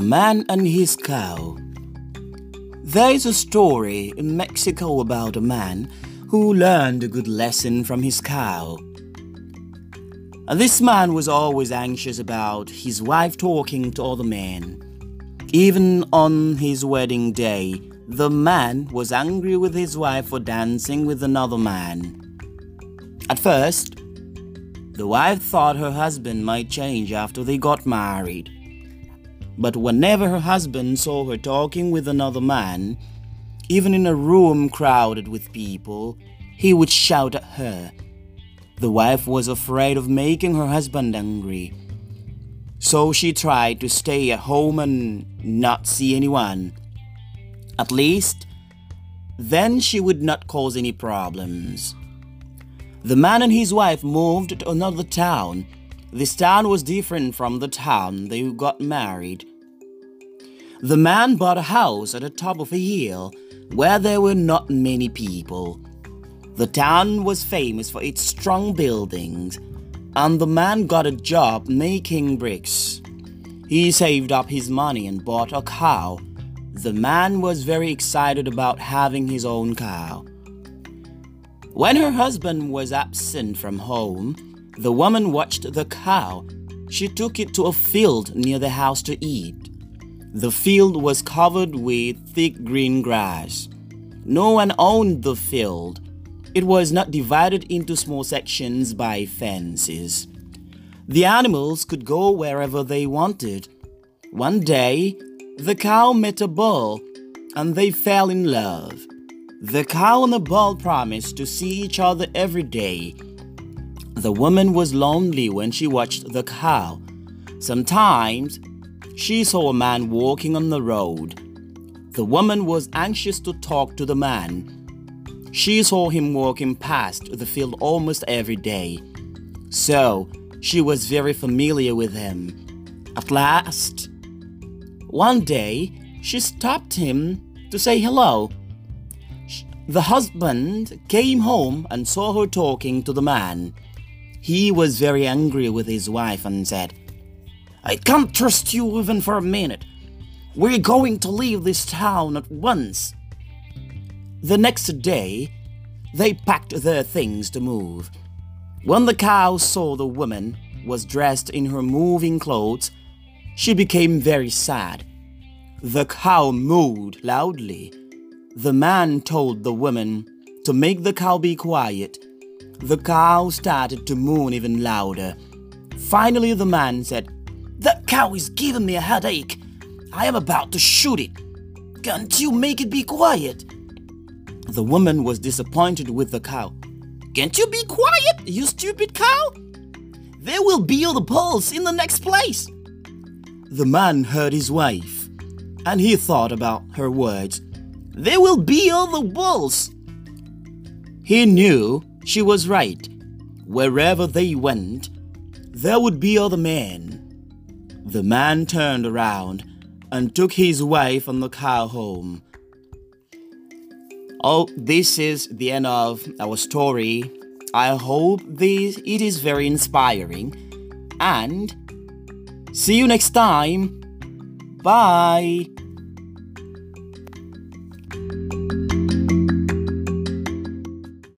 A Man and His Cow. There is a story in Mexico about a man who learned a good lesson from his cow. And this man was always anxious about his wife talking to other men. Even on his wedding day, the man was angry with his wife for dancing with another man. At first, the wife thought her husband might change after they got married. But whenever her husband saw her talking with another man, even in a room crowded with people, he would shout at her. The wife was afraid of making her husband angry, so she tried to stay at home and not see anyone. At least, then she would not cause any problems. The man and his wife moved to another town. This town was different from the town they got married. The man bought a house at the top of a hill where there were not many people. The town was famous for its strong buildings, and the man got a job making bricks. He saved up his money and bought a cow. The man was very excited about having his own cow. When her husband was absent from home, the woman watched the cow. She took it to a field near the house to eat. The field was covered with thick green grass. No one owned the field. It was not divided into small sections by fences. The animals could go wherever they wanted. One day, the cow met a bull, and they fell in love. The cow and the bull promised to see each other every day. The woman was lonely when she watched the cow. Sometimes, she saw a man walking on the road. The woman was anxious to talk to the man. She saw him walking past the field almost every day, so she was very familiar with him. At last, one day, she stopped him to say hello. The husband came home and saw her talking to the man. He was very angry with his wife and said, "I can't trust you even for a minute. We're going to leave this town at once." The next day, they packed their things to move. When the cow saw the woman was dressed in her moving clothes, she became very sad. The cow mooed loudly. The man told the woman to make the cow be quiet. The cow started to moan even louder. Finally, the man said, "That cow is giving me a headache. I am about to shoot it. Can't you make it be quiet?" The woman was disappointed with the cow. "Can't you be quiet, you stupid cow? There will be other bulls in the next place." The man heard his wife, and he thought about her words. "There will be other bulls." He knew she was right. Wherever they went, there would be other men. The man turned around and took his wife and the cow home. Oh, this is the end of our story. I hope it is very inspiring. And see you next time. Bye.